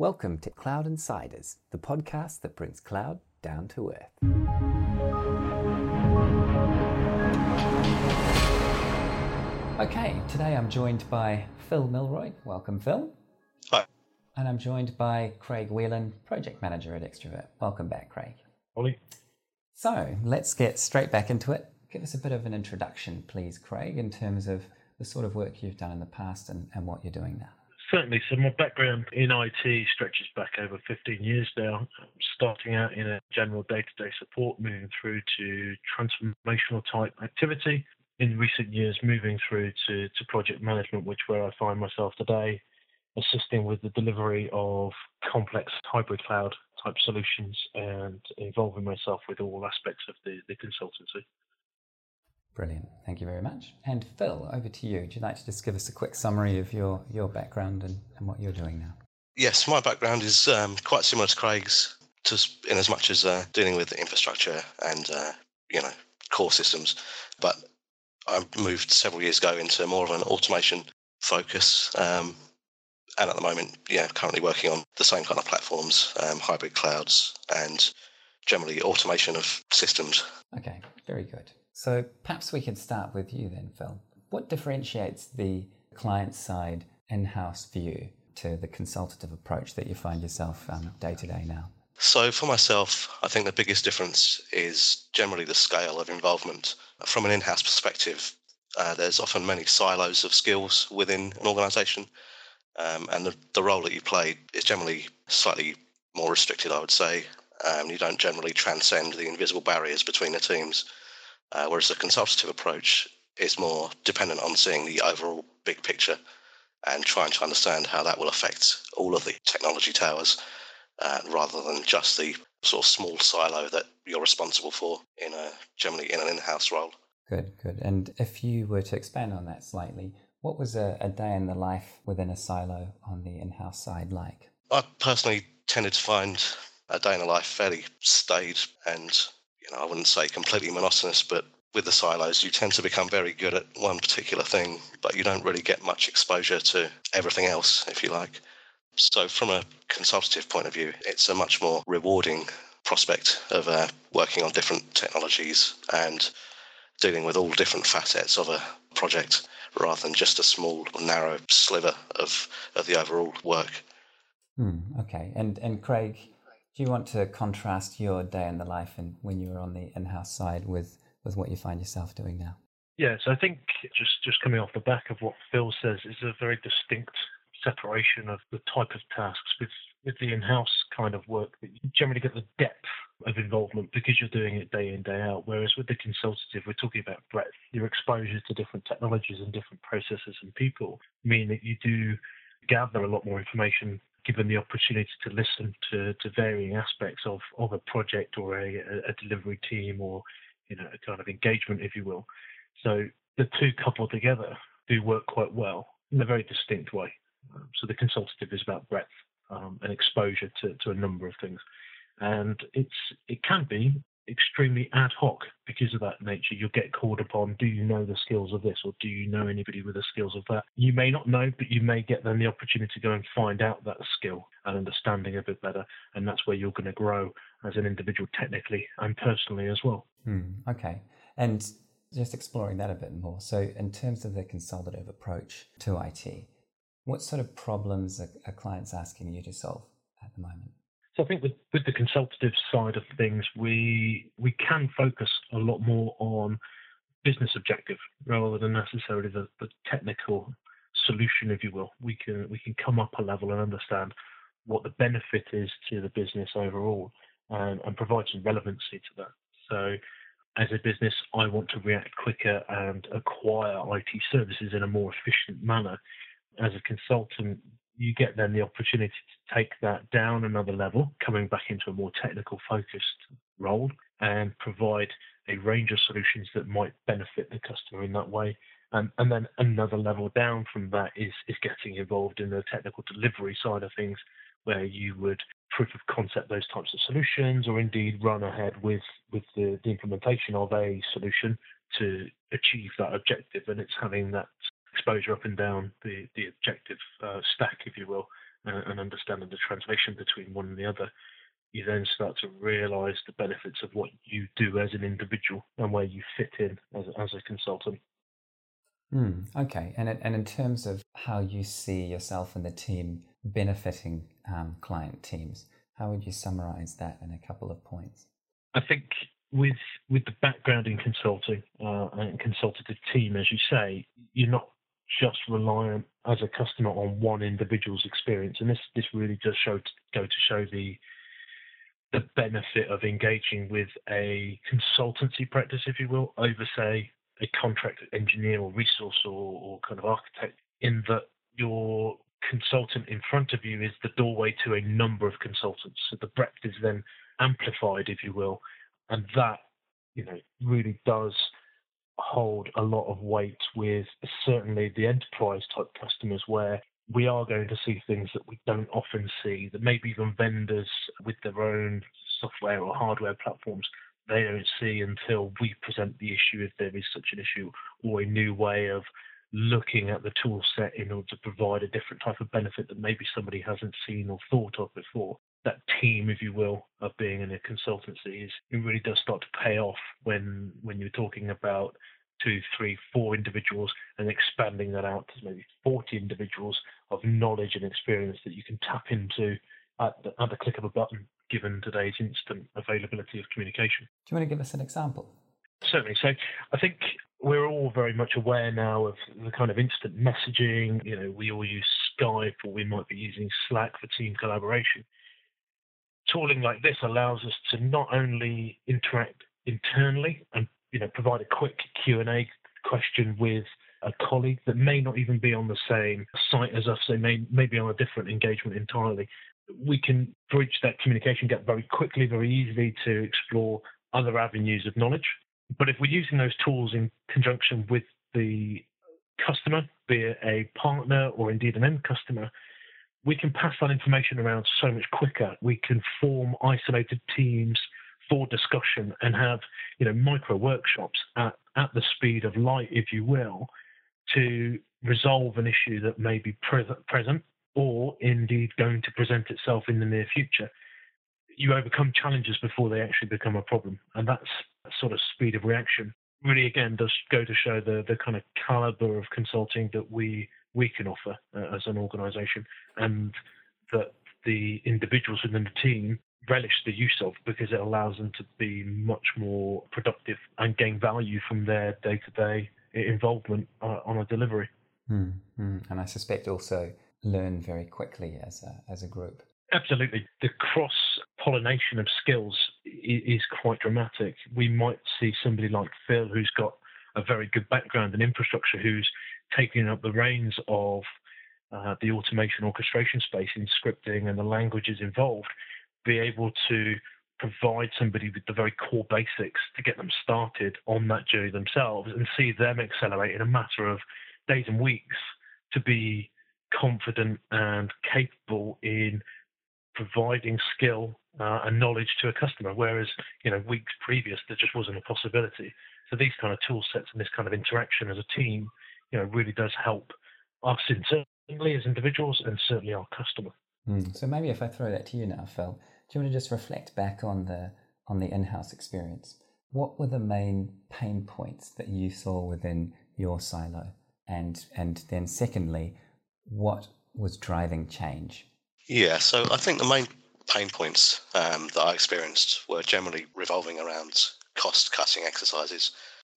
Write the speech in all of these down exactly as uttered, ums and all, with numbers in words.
Welcome to Cloud Insiders, the podcast that brings cloud down to earth. Okay, today I'm joined by Phil Milroy. Welcome, Phil. Hi. And I'm joined by Craig Whelan, Project Manager at Extrovert. Welcome back, Craig. Ollie. So let's get straight back into it. Give us a bit of an introduction, please, Craig, in terms of the sort of work you've done in the past and, and what you're doing now. Certainly. So my background in I T stretches back over fifteen years now, starting out in a general day-to-day support, moving through to transformational type activity. In recent years, moving through to, to project management, which where I find myself today, assisting with the delivery of complex hybrid cloud type solutions and involving myself with all aspects of the, the consultancy. Brilliant. Thank you very much. And Phil, over to you. Would you like to just give us a quick summary of your, your background and, and what you're doing now? Yes, my background is um, quite similar to Craig's, just in as much as uh, dealing with infrastructure and, uh, you know, core systems. But I moved several years ago into more of an automation focus. Um, and at the moment, yeah, currently working on the same kind of platforms, um, hybrid clouds and generally automation of systems. Okay, very good. So perhaps we could start with you then, Phil. What differentiates the client-side in-house view to the consultative approach that you find yourself um, day-to-day now? So for myself, I think the biggest difference is generally the scale of involvement. From an in-house perspective, uh, there's often many silos of skills within an organisation, um, and the, the role that you play is generally slightly more restricted, I would say. Um, you don't generally transcend the invisible barriers between the teams. Uh, whereas the consultative approach is more dependent on seeing the overall big picture and trying to understand how that will affect all of the technology towers uh, rather than just the sort of small silo that you're responsible for in a generally in an in-house role. Good, good. And if you were to expand on that slightly, what was a, a day in the life within a silo on the in-house side like? I personally tended to find a day in the life fairly staid and I wouldn't say completely monotonous, but with the silos, you tend to become very good at one particular thing, but you don't really get much exposure to everything else, if you like. So from a consultative point of view, it's a much more rewarding prospect of uh, working on different technologies and dealing with all different facets of a project rather than just a small, narrow sliver of, of the overall work. Mm, okay. And, and Craig, do you want to contrast your day in the life and when you were on the in-house side with, with what you find yourself doing now? Yeah, so I think just, just coming off the back of what Phil says is a very distinct separation of the type of tasks with, with the in-house kind of work that you generally get the depth of involvement because you're doing it day in, day out. Whereas with the consultative, we're talking about breadth. Your exposure to different technologies and different processes and people mean that you do gather a lot more information given the opportunity to listen to, to varying aspects of, of a project or a, a delivery team or, you know, a kind of engagement, if you will. So the two coupled together do work quite well in a very distinct way. Um, so the consultative is about breadth um, and exposure to, to a number of things. And it's it can be extremely ad hoc because of that nature. You'll get called upon, do you know the skills of this or do you know anybody with the skills of that? You may not know, but you may get then the opportunity to go and find out that skill and understanding a bit better. And that's where you're going to grow as an individual technically and personally as well. Hmm, okay. And just exploring that a bit more. So in terms of the consultative approach to I T, what sort of problems are, are clients asking you to solve at the moment? So I think with, with the consultative side of things, we we can focus a lot more on business objective rather than necessarily the, the technical solution, if you will. We can we can come up a level and understand what the benefit is to the business overall and, and provide some relevancy to that. So as a business, I want to react quicker and acquire I T services in a more efficient manner. As a consultant, you get then the opportunity to take that down another level, coming back into a more technical focused role and provide a range of solutions that might benefit the customer in that way. And, and then another level down from that is, is getting involved in the technical delivery side of things, where you would proof of concept those types of solutions or indeed run ahead with, with the, the implementation of a solution to achieve that objective. And it's having that exposure up and down the, the objective uh, stack, if you will, uh, and understanding the translation between one and the other, you then start to realize the benefits of what you do as an individual and where you fit in as, as a consultant. Mm, okay. And, and in terms of how you see yourself and the team benefiting um, client teams, how would you summarize that in a couple of points? I think with with the background in consulting uh, and consultative team, as you say, you're not just reliant as a customer on one individual's experience. And this, this really does show go to show the the benefit of engaging with a consultancy practice, if you will, over, say, a contract engineer or resource or, or kind of architect, in that your consultant in front of you is the doorway to a number of consultants. So the breadth is then amplified, if you will, and that, you know, really does hold a lot of weight with certainly the enterprise type customers, where we are going to see things that we don't often see, that maybe even vendors with their own software or hardware platforms, they don't see until we present the issue, if there is such an issue, or a new way of looking at the tool set in order to provide a different type of benefit that maybe somebody hasn't seen or thought of before. That team, if you will, of being in a consultancy, is, it really does start to pay off when when you're talking about two, three, four individuals and expanding that out to maybe forty individuals of knowledge and experience that you can tap into at the, at the click of a button, given today's instant availability of communication. Do you want to give us an example? Certainly. So I think we're all very much aware now of the kind of instant messaging. You know, we all use Skype, or we might be using Slack for team collaboration. Tooling like this allows us to not only interact internally and, you know, provide a quick Q and A question with a colleague that may not even be on the same site as us, they may, may be on a different engagement entirely. We can bridge that communication gap very quickly, very easily, to explore other avenues of knowledge. But if we're using those tools in conjunction with the customer, be it a partner or indeed an end customer, we can pass that information around so much quicker. We can form isolated teams for discussion and have, you know, micro workshops at, at the speed of light, if you will, to resolve an issue that may be pre- present or indeed going to present itself in the near future. You overcome challenges before they actually become a problem. And that's that sort of speed of reaction really, again, does go to show the, the kind of caliber of consulting that we, we can offer uh, as an organization, and that the individuals within the team relish the use of, because it allows them to be much more productive and gain value from their day-to-day involvement uh, on a delivery. Mm-hmm. And I suspect also learn very quickly as a, as a group. Absolutely. The cross-pollination of skills is quite dramatic. We might see somebody like Phil, who's got a very good background in infrastructure, who's taking up the reins of uh, the automation orchestration space in scripting and the languages involved, be able to provide somebody with the very core basics to get them started on that journey themselves, and see them accelerate in a matter of days and weeks to be confident and capable in providing skill uh, and knowledge to a customer, whereas, you know, weeks previous there just wasn't a possibility. So these kind of tool sets and this kind of interaction as a team, you know, really does help us internally as individuals and certainly our customer. Mm. So maybe if I throw that to you now, Phil, do you want to just reflect back on the on the in-house experience? What were the main pain points that you saw within your silo? And and then secondly, what was driving change? Yeah, so I think the main pain points um, that I experienced were generally revolving around cost-cutting exercises,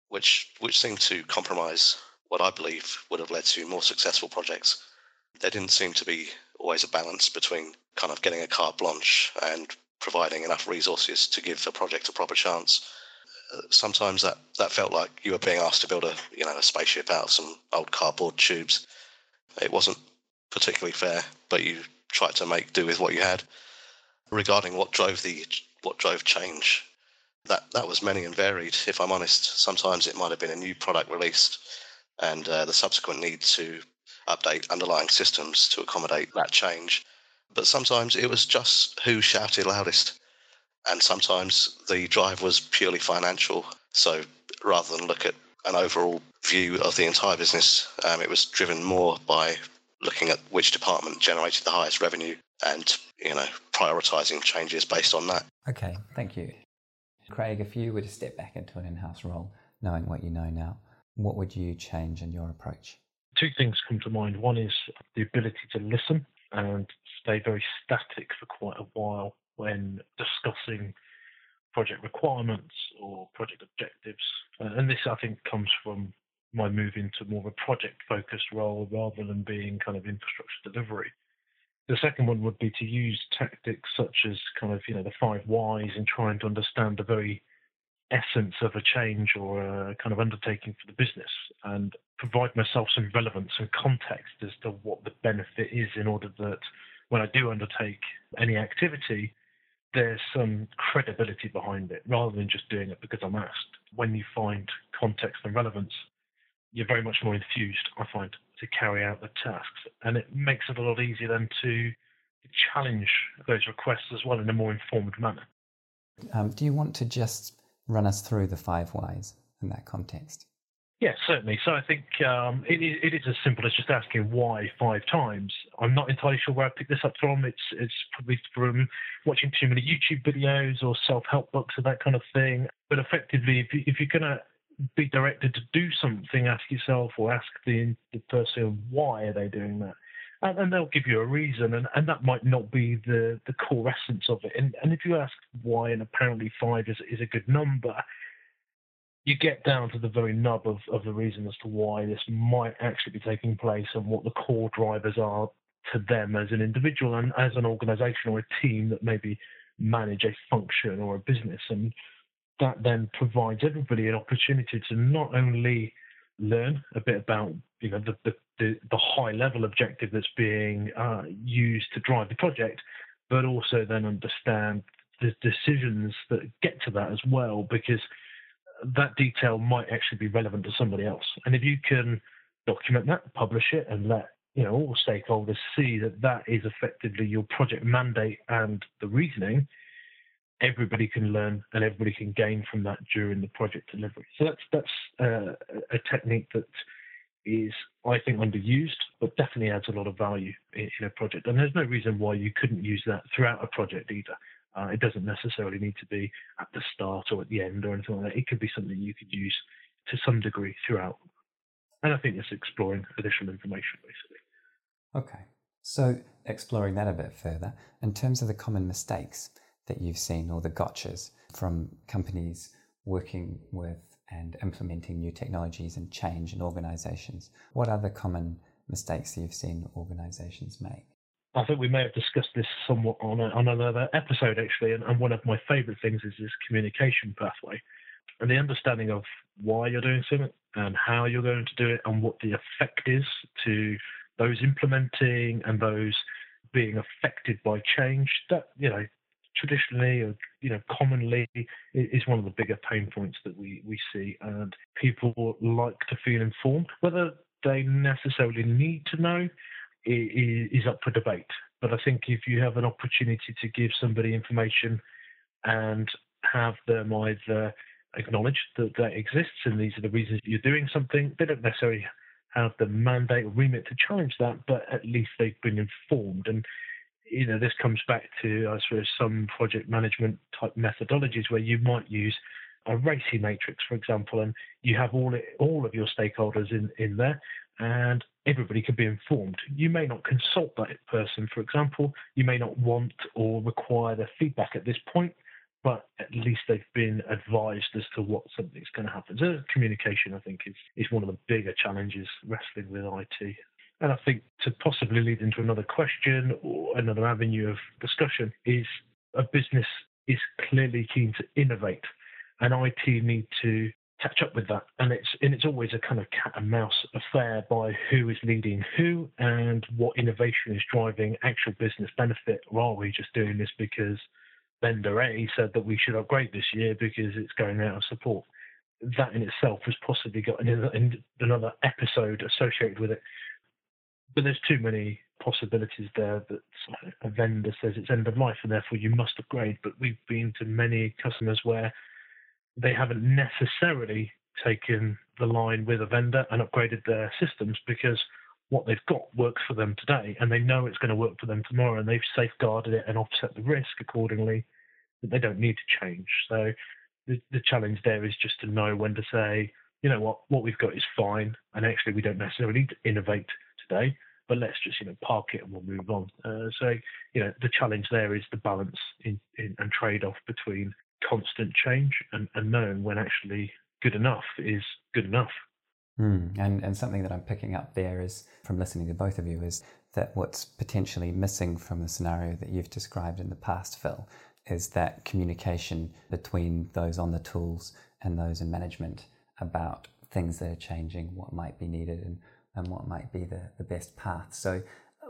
which which seemed to compromise what I believe would have led to more successful projects. There didn't seem to be always a balance between kind of getting a carte blanche and providing enough resources to give a project a proper chance. Uh, sometimes that, that felt like you were being asked to build a you know a spaceship out of some old cardboard tubes. It wasn't particularly fair, but you tried to make do with what you had. Regarding what drove the what drove change, that that was many and varied. If I'm honest, sometimes it might have been a new product released, and uh, the subsequent need to update underlying systems to accommodate that change. But sometimes it was just who shouted loudest, and sometimes the drive was purely financial. So rather than look at an overall view of the entire business, um, it was driven more by looking at which department generated the highest revenue and, you know, prioritizing changes based on that. Okay, thank you. Craig, if you were to step back into an in-house role, knowing what you know now, what would you change in your approach? Two things come to mind. One is the ability to listen and stay very static for quite a while when discussing project requirements or project objectives. And this, I think, comes from my move into more of a project-focused role rather than being kind of infrastructure delivery. The second one would be to use tactics such as kind of, you know, the five whys in trying to understand the very essence of a change or a kind of undertaking for the business and provide myself some relevance and context as to what the benefit is in order that when I do undertake any activity, there's some credibility behind it rather than just doing it because I'm asked. When you find context and relevance, you're very much more enthused, I find, to carry out the tasks. And it makes it a lot easier then to challenge those requests as well in a more informed manner. Um, do you want to just run us through the five whys in that context? Yes, yeah, certainly. So I think um, it, it is as simple as just asking why five times. I'm not entirely sure where I picked this up from. It's it's probably from watching too many YouTube videos or self-help books or that kind of thing. But effectively, if, you, if you're going to be directed to do something, ask yourself or ask the, the person, why are they doing that? And, and they'll give you a reason, and, and that might not be the, the core essence of it. And, and if you ask why, and apparently five is, is a good number, you get down to the very nub of, of the reason as to why this might actually be taking place and what the core drivers are to them as an individual and as an organisation or a team that maybe manage a function or a business. And that then provides everybody an opportunity to not only learn a bit about, you know, the, the, the, the high-level objective that's being uh, used to drive the project, but also then understand the decisions that get to that as well, because that detail might actually be relevant to somebody else. And if you can document that, publish it, and let, you know, all stakeholders see that that is effectively your project mandate and the reasoning, everybody can learn and everybody can gain from that during the project delivery. So that's that's uh, a technique that is, I think, underused, but definitely adds a lot of value in, in a project. And there's no reason why you couldn't use that throughout a project either. Uh, it doesn't necessarily need to be at the start or at the end or anything like that. It could be something you could use to some degree throughout. And I think it's exploring additional information, basically. Okay. So exploring that a bit further, in terms of the common mistakes that you've seen or the gotchas from companies working with and implementing new technologies and change in organisations, what are the common mistakes that you've seen organisations make? I think we may have discussed this somewhat on, a, on another episode, actually, and, and one of my favourite things is this communication pathway and the understanding of why you're doing something and how you're going to do it and what the effect is to those implementing and those being affected by change. That, you know, traditionally or, you know, commonly is one of the bigger pain points that we, we see, and people like to feel informed. Whether they necessarily need to know is up for debate. But I think if you have an opportunity to give somebody information and have them either acknowledge that that exists and these are the reasons you're doing something, they don't necessarily have the mandate or remit to challenge that, but at least they've been informed. And, you know, this comes back to, I suppose, some project management type methodologies where you might use a RACI matrix, for example, and you have all all of your stakeholders in, in there, and everybody can be informed. You may not consult that person, for example. You may not want or require their feedback at this point, but at least they've been advised as to what something's going to happen. So communication, I think, is, is one of the bigger challenges wrestling with I T. And I think to possibly lead into another question or another avenue of discussion is a business is clearly keen to innovate, and I T need to catch up with that. And it's and it's always a kind of cat and mouse affair by who is leading who and what innovation is driving actual business benefit, or are we just doing this because vendor A said that we should upgrade this year because it's going out of support? That in itself has possibly got another episode associated with it. But there's too many possibilities there that a vendor says it's end of life and therefore you must upgrade. But we've been to many customers where they haven't necessarily taken the line with a vendor and upgraded their systems because what they've got works for them today, and they know it's going to work for them tomorrow, and they've safeguarded it and offset the risk accordingly, that they don't need to change. So the, the challenge there is just to know when to say, you know what, what we've got is fine, and actually we don't necessarily need to innovate today, but let's just, you know, park it and we'll move on. Uh, so, you know, the challenge there is the balance in, in, and trade-off between constant change and, and knowing when actually good enough is good enough. Mm, and, and something that I'm picking up there is, from listening to both of you, is that what's potentially missing from the scenario that you've described in the past, Phil, is that communication between those on the tools and those in management about things that are changing, what might be needed, and, and what might be the, the best path. So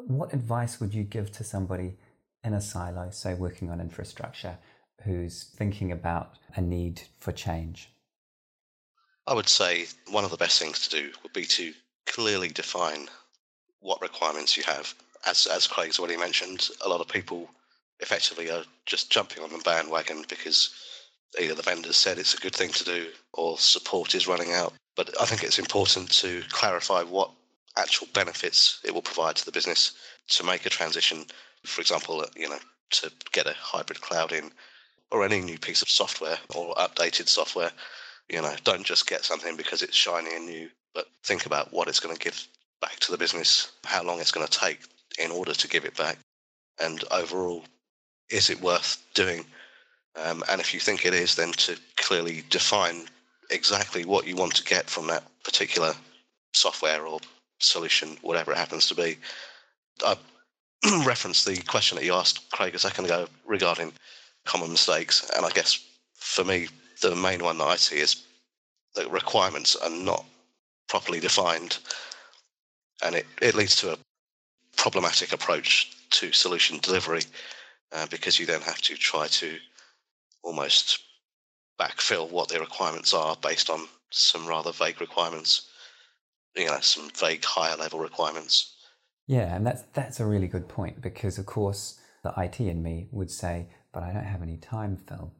what advice would you give to somebody in a silo, say working on infrastructure, who's thinking about a need for change? I would say one of the best things to do would be to clearly define what requirements you have. As as Craig's already mentioned, a lot of people effectively are just jumping on the bandwagon because either the vendors said it's a good thing to do or support is running out. But I think it's important to clarify what actual benefits it will provide to the business to make a transition, for example, you know, to get a hybrid cloud in, or any new piece of software or updated software. You know, don't just get something because it's shiny and new, but think about what it's going to give back to the business, how long it's going to take in order to give it back, and overall, is it worth doing? Um, and if you think it is, then to clearly define exactly what you want to get from that particular software or solution, whatever it happens to be. I referenced the question that you asked, Craig, a second ago regarding common mistakes, and I guess for me, the main one that I see is the requirements are not properly defined, and it, it leads to a problematic approach to solution delivery uh, because you then have to try to almost backfill what the requirements are based on some rather vague requirements, you know, some vague higher level requirements. Yeah, and that's, that's a really good point, because of course the I T in me would say, but I don't have any time, Phil.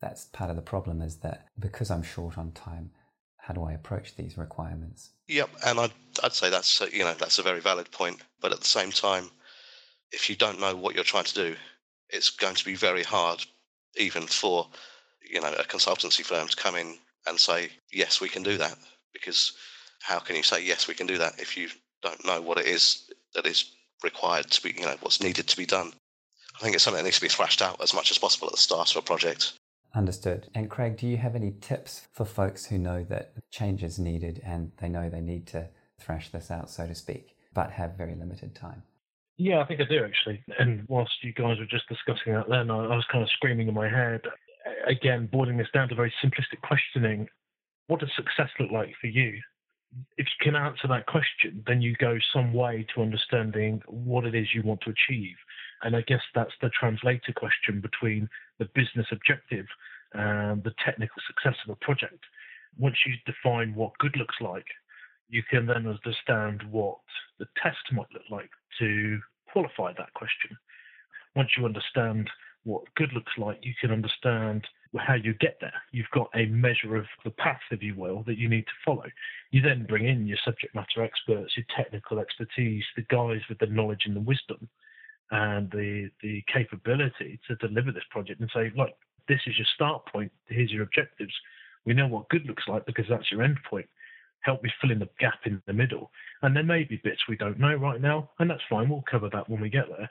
That's part of the problem, is that because I'm short on time, how do I approach these requirements? Yep, and I'd, I'd say that's a, you know that's a very valid point. But at the same time, if you don't know what you're trying to do, it's going to be very hard, even for you know a consultancy firm to come in and say, yes, we can do that. Because how can you say yes, we can do that if you don't know what it is that is required to be, you know, what's needed to be done? I think it's something that needs to be thrashed out as much as possible at the start of a project. Understood. And Craig, do you have any tips for folks who know that change is needed and they know they need to thrash this out, so to speak, but have very limited time? Yeah, I think I do, actually. And whilst you guys were just discussing that then, I was kind of screaming in my head, again, boiling this down to very simplistic questioning. What does success look like for you? If you can answer that question, then you go some way to understanding what it is you want to achieve. And I guess that's the translator question between the business objective and the technical success of a project. Once you define what good looks like, you can then understand what the test might look like to qualify that question. Once you understand what good looks like, you can understand how you get there. You've got a measure of the path, if you will, that you need to follow. You then bring in your subject matter experts, your technical expertise, the guys with the knowledge and the wisdom and the the capability to deliver this project, and say, look, this is your start point, here's your objectives. We know what good looks like because that's your end point. Help me fill in the gap in the middle. And there may be bits we don't know right now, and that's fine, we'll cover that when we get there.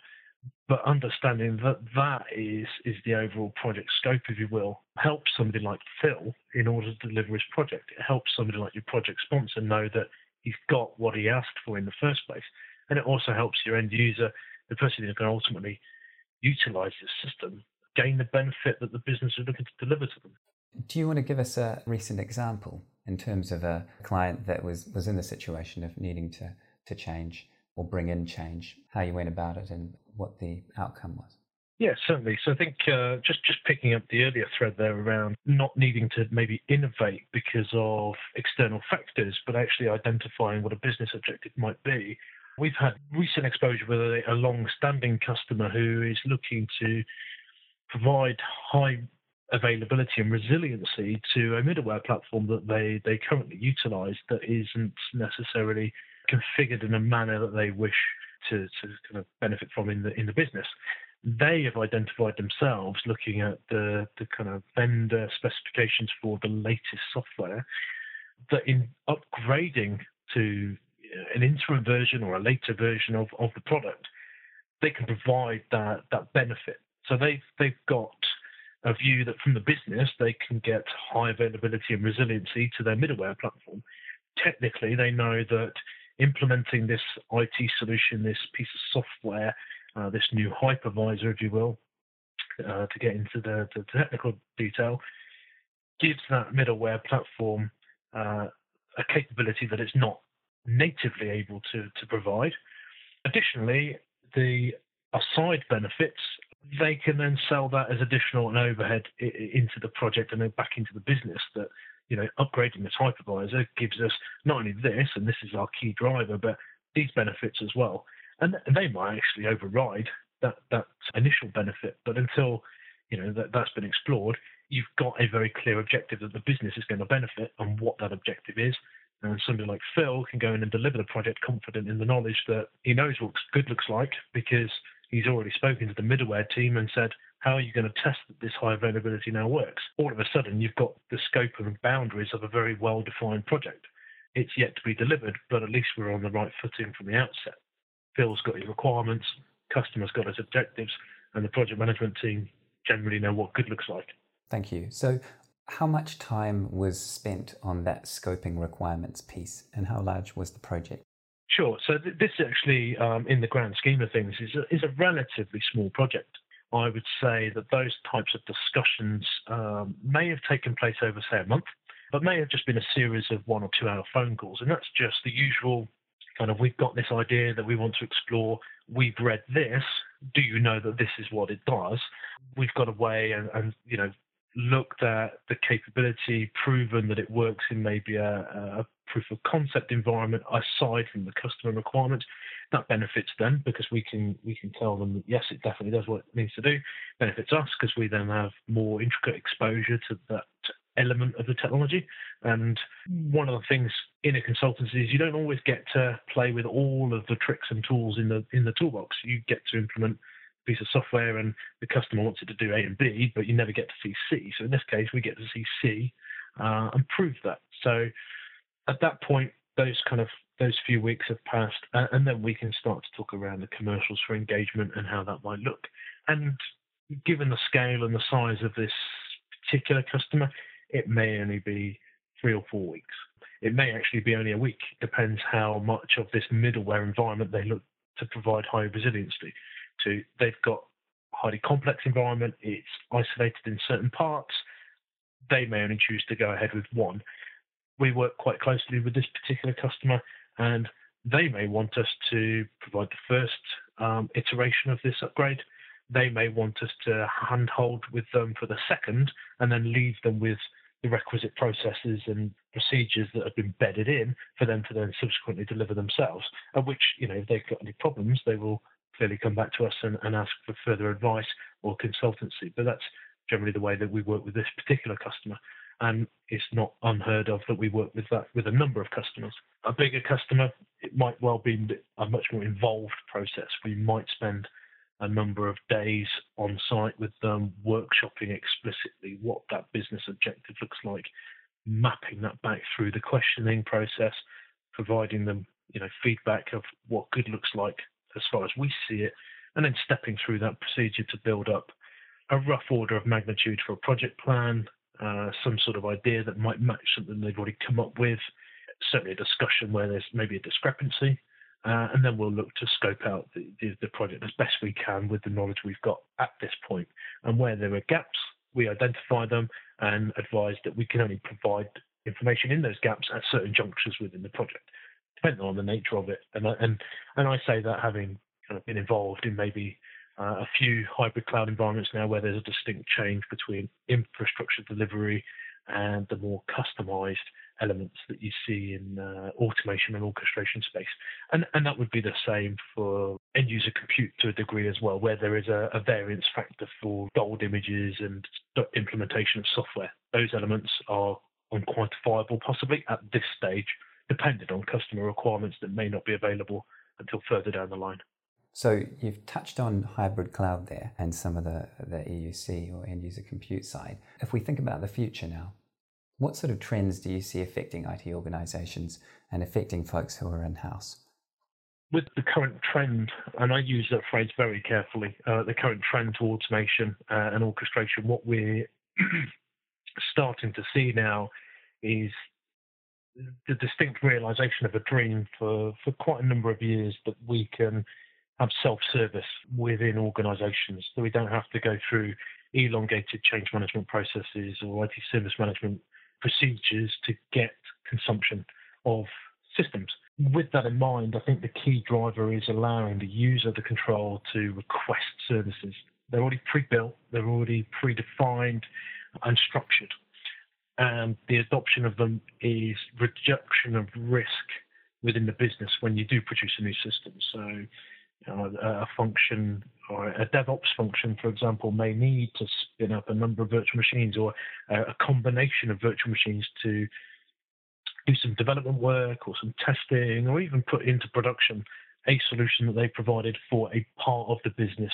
But understanding that that is, is the overall project scope, if you will, helps somebody like Phil in order to deliver his project. It helps somebody like your project sponsor know that he's got what he asked for in the first place. And it also helps your end user, the person who's going to ultimately utilize this system, gain the benefit that the business is looking to deliver to them. Do you want to give us a recent example in terms of a client that was, was in the situation of needing to, to change or bring in change, how you went about it and what the outcome was? Yeah, certainly. So I think uh, just, just picking up the earlier thread there around not needing to maybe innovate because of external factors, but actually identifying what a business objective might be. We've had recent exposure with a, a long-standing customer who is looking to provide high availability and resiliency to a middleware platform that they, they currently utilize that isn't necessarily configured in a manner that they wish to, to kind of benefit from in the in the business. They have identified themselves, looking at the, the kind of vendor specifications for the latest software, that in upgrading to an interim version or a later version of, of the product, they can provide that that benefit. So they've, they've got a view that from the business, they can get high availability and resiliency to their middleware platform. Technically, they know that implementing this I T solution, this piece of software, Uh, this new hypervisor, if you will, uh, to get into the, the technical detail, gives that middleware platform uh, a capability that it's not natively able to, to provide. Additionally, the aside benefits, they can then sell that as additional and overhead I- into the project and then back into the business that, you know, upgrading this hypervisor gives us not only this, and this is our key driver, but these benefits as well. And they might actually override that, that initial benefit, but until you know that, that's been explored, you've got a very clear objective that the business is going to benefit and what that objective is. And somebody like Phil can go in and deliver the project confident in the knowledge that he knows what good looks like, because he's already spoken to the middleware team and said, how are you going to test that this high availability now works? All of a sudden, you've got the scope and boundaries of a very well-defined project. It's yet to be delivered, but at least we're on the right footing from the outset. Phil's got his requirements, customers got his objectives, and the project management team generally know what good looks like. Thank you. So how much time was spent on that scoping requirements piece, and how large was the project? Sure. So th- this actually, um, in the grand scheme of things, is a, is a relatively small project. I would say that those types of discussions um, may have taken place over, say, a month, but may have just been a series of one or two hour phone calls. And that's just the usual kind of, we've got this idea that we want to explore, we've read this, do you know that this is what it does? We've got away and, and you know, looked at the capability, proven that it works in maybe a, a proof of concept environment aside from the customer requirements. That benefits them because we can we can tell them that, yes, it definitely does what it needs to do. Benefits us because we then have more intricate exposure to that element of the technology. And one of the things in a consultancy is you don't always get to play with all of the tricks and tools in the in the toolbox. You get to implement a piece of software and the customer wants it to do A and B, but you never get to see C. So in this case, we get to see C uh, and prove that. So at that point, those kind of those few weeks have passed, uh, and then we can start to talk around the commercials for engagement and how that might look. And given the scale and the size of this particular customer, it may only be three or four weeks. It may actually be only a week. Depends how much of this middleware environment they look to provide high resiliency to. They've got a highly complex environment. It's isolated in certain parts. They may only choose to go ahead with one. We work quite closely with this particular customer, and they may want us to provide the first um, iteration of this upgrade. They may want us to handhold with them for the second and then leave them with the requisite processes and procedures that have been bedded in for them to then subsequently deliver themselves, at which, you know, if they've got any problems, they will clearly come back to us and, and ask for further advice or consultancy. But that's generally the way that we work with this particular customer. And it's not unheard of that we work with that with a number of customers. A bigger customer, it might well be a much more involved process. We might spend a number of days on site with them, workshopping explicitly what that business objective looks like, mapping that back through the questioning process, providing them, you know, feedback of what good looks like as far as we see it, and then stepping through that procedure to build up a rough order of magnitude for a project plan, uh, some sort of idea that might match something they've already come up with, certainly a discussion where there's maybe a discrepancy. Uh, and then we'll look to scope out the, the, the project as best we can with the knowledge we've got at this point. And where there are gaps, we identify them and advise that we can only provide information in those gaps at certain junctures within the project, depending on the nature of it. And and, and I say that having kind of been involved in maybe uh, a few hybrid cloud environments now where there's a distinct change between infrastructure delivery and the more customized elements that you see in uh, automation and orchestration space. And and that would be the same for end user compute to a degree as well, where there is a, a variance factor for gold images and implementation of software. Those elements are unquantifiable possibly at this stage. dependent on customer requirements that may not be available until further down the line. So you've touched on hybrid cloud there and some of the, the E U C or end user compute side. If we think about the future now, what sort of trends do you see affecting I T organizations and affecting folks who are in-house? With the current trend, and I use that phrase very carefully, uh, the current trend to automation uh, and orchestration, what we're starting to see now is the distinct realization of a dream for, for quite a number of years that we can have self-service within organizations, so we don't have to go through elongated change management processes or I T service management procedures to get consumption of systems. With that in mind, I think the key driver is allowing the user the control to request services. They're already pre-built, they're already predefined and structured. And the adoption of them is reduction of risk within the business when you do produce a new system. So Uh, a function or a DevOps function, for example, may need to spin up a number of virtual machines or a combination of virtual machines to do some development work or some testing or even put into production a solution that they provided for a part of the business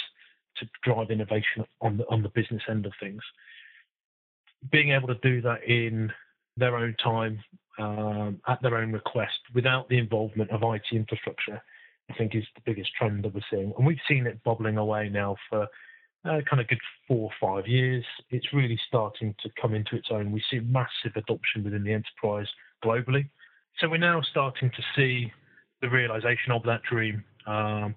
to drive innovation on the, on the business end of things. Being able to do that in their own time, um, at their own request, without the involvement of I T infrastructure, I think is the biggest trend that we're seeing. And we've seen it bubbling away now for uh, kind of good four or five years. It's really starting to come into its own. We see massive adoption within the enterprise globally. So we're now starting to see the realization of that dream, um,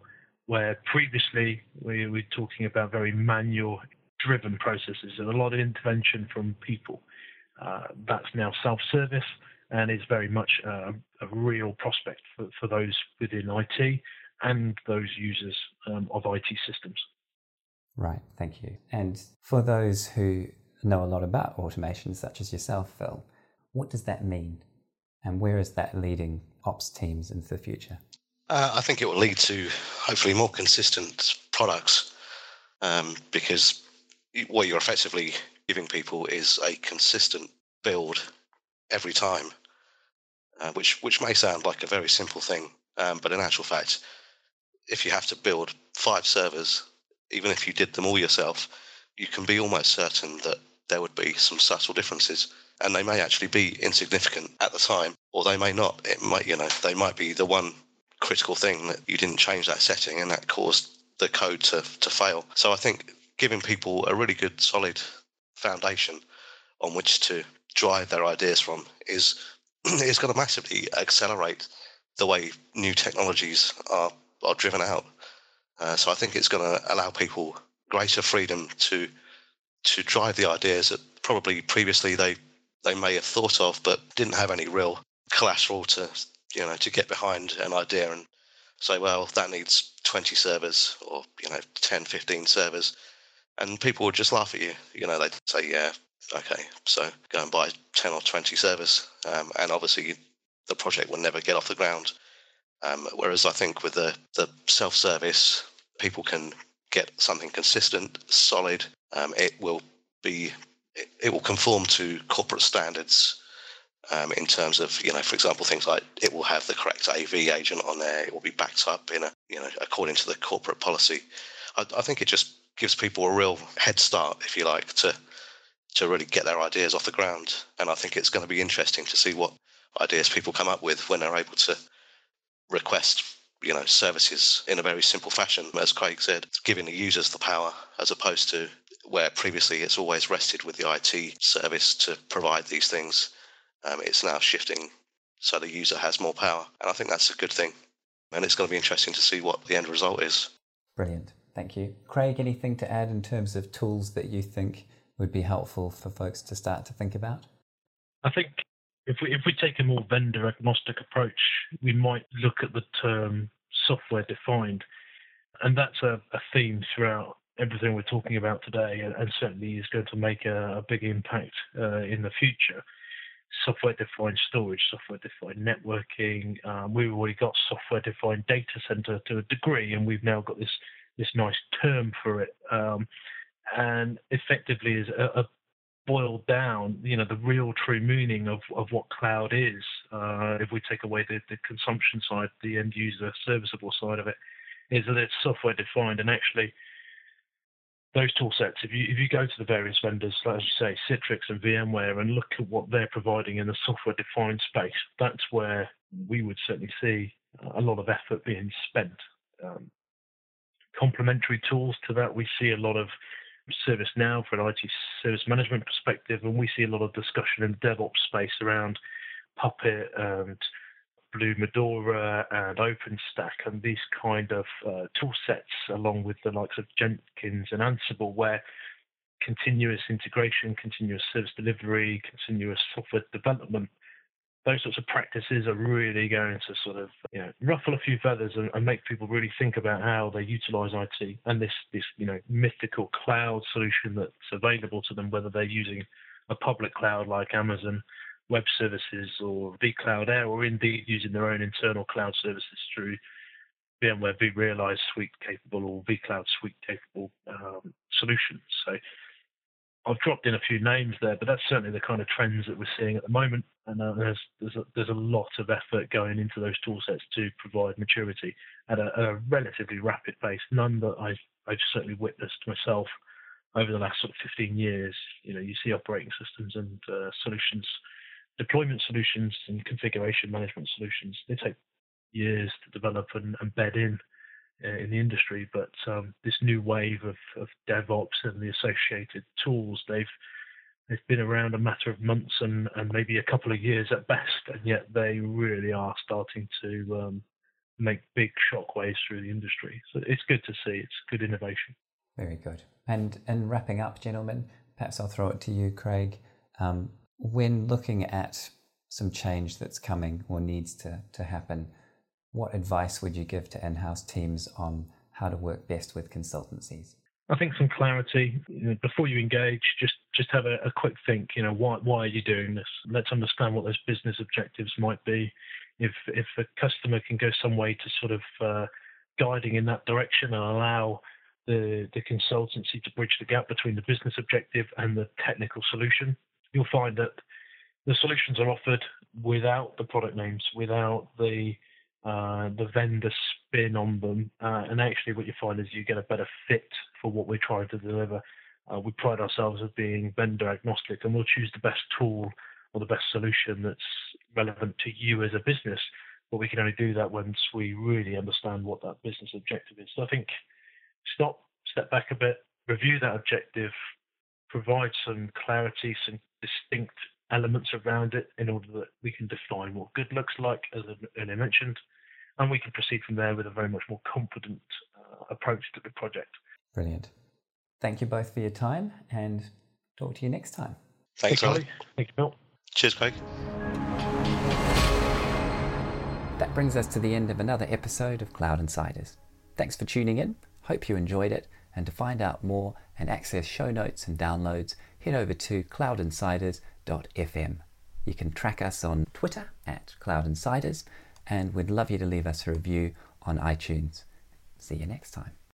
where previously we were talking about very manual-driven processes and a lot of intervention from people. Uh, that's now self-service. And it's very much a, a real prospect for, for those within I T and those users um, of I T systems. Right, thank you. And for those who know a lot about automation, such as yourself, Phil, what does that mean? And where is that leading ops teams into the future? Uh, I think it will lead to hopefully more consistent products um, because what you're effectively giving people is a consistent build every time. Uh, which which may sound like a very simple thing, um, but in actual fact, if you have to build five servers, even if you did them all yourself, you can be almost certain that there would be some subtle differences, and they may actually be insignificant at the time, or they may not. It might, you know, they might be the one critical thing that you didn't change that setting, and that caused the code to to fail. So I think giving people a really good, solid foundation on which to drive their ideas from is it's going to massively accelerate the way new technologies are, are driven out. Uh, so I think it's going to allow people greater freedom to to drive the ideas that probably previously they, they may have thought of but didn't have any real collateral to you know to get behind an idea and say, well, that needs twenty servers or you know ten, fifteen servers, and people would just laugh at you. You know, they'd say, yeah. Okay, so go and buy ten or twenty servers, um, and obviously the project will never get off the ground. Um, whereas I think with the, the self-service, people can get something consistent, solid. Um, it will be, it, it will conform to corporate standards um, in terms of, you know, for example, things like it will have the correct A V agent on there. It will be backed up in a, you know, according to the corporate policy. I, I think it just gives people a real head start, if you like, to. to really get their ideas off the ground. And I think it's going to be interesting to see what ideas people come up with when they're able to request, you know, services in a very simple fashion, as Craig said, giving the users the power as opposed to where previously it's always rested with the I T service to provide these things. Um, it's now shifting so the user has more power. And I think that's a good thing. And it's going to be interesting to see what the end result is. Brilliant. Thank you. Craig, anything to add in terms of tools that you think would be helpful for folks to start to think about? I think if we if we take a more vendor agnostic approach, we might look at the term software defined. And that's a, a theme throughout everything we're talking about today, and, and certainly is going to make a, a big impact uh, in the future. Software defined storage, software defined networking. Um, we've already got software defined data center to a degree, and we've now got this, this nice term for it. Um, and effectively is a, a boiled down, you know, the real true meaning of, of what cloud is, uh, if we take away the, the consumption side, the end user serviceable side of it, is that it's software defined. And actually, those tool sets, if you if you go to the various vendors, as you say, Citrix and VMware, and look at what they're providing in the software defined space, that's where we would certainly see a lot of effort being spent. Um, complementary tools to that, we see a lot of ServiceNow for an I T service management perspective, and we see a lot of discussion in the DevOps space around Puppet and Blue Medora and OpenStack and these kind of uh, tool sets, along with the likes of Jenkins and Ansible, where continuous integration, continuous service delivery, continuous software development, those sorts of practices are really going to sort of, you know, ruffle a few feathers and, and make people really think about how they utilize I T and this, this, you know, mythical cloud solution that's available to them, whether they're using a public cloud like Amazon Web Services or vCloud Air, or indeed using their own internal cloud services through VMware vRealize Suite capable or vCloud Suite capable um, solutions. So I've dropped in a few names there, but that's certainly the kind of trends that we're seeing at the moment. And uh, there's there's a, there's a lot of effort going into those tool sets to provide maturity at a, a relatively rapid pace, none that I, I've certainly witnessed myself over the last sort of fifteen years. You know, you see operating systems and uh, solutions, deployment solutions and configuration management solutions. They take years to develop and, and bed in in the industry, but um, this new wave of, of DevOps and the associated tools, they've they've been around a matter of months and, and maybe a couple of years at best, and yet they really are starting to um, make big shockwaves through the industry. So it's good to see. It's good innovation. Very good. And and wrapping up, gentlemen, perhaps I'll throw it to you, Craig. Um, when looking at some change that's coming or needs to to happen, what advice would you give to in-house teams on how to work best with consultancies? I think some clarity. You know, before you engage, just just have a, a quick think. You know, why why are you doing this? Let's understand what those business objectives might be. If if a customer can go some way to sort of uh, guiding in that direction and allow the the consultancy to bridge the gap between the business objective and the technical solution, you'll find that the solutions are offered without the product names, without the Uh, the vendor spin on them, uh, and actually what you find is you get a better fit for what we're trying to deliver. Uh, we pride ourselves as being vendor agnostic, and we'll choose the best tool or the best solution that's relevant to you as a business, but we can only do that once we really understand what that business objective is. So I think stop, step back a bit, review that objective, provide some clarity, some distinct elements around it in order that we can define what good looks like, as I mentioned, and we can proceed from there with a very much more confident uh, approach to the project. Brilliant. Thank you both for your time, and talk to you next time. Thanks, Thanks Ollie. Thank you, Bill. Cheers, Craig. That brings us to the end of another episode of Cloud Insiders. Thanks for tuning in. Hope you enjoyed it. And to find out more and access show notes and downloads, head over to cloud insiders dot f m. You can track us on Twitter at Cloud Insiders, and we'd love you to leave us a review on iTunes. See you next time.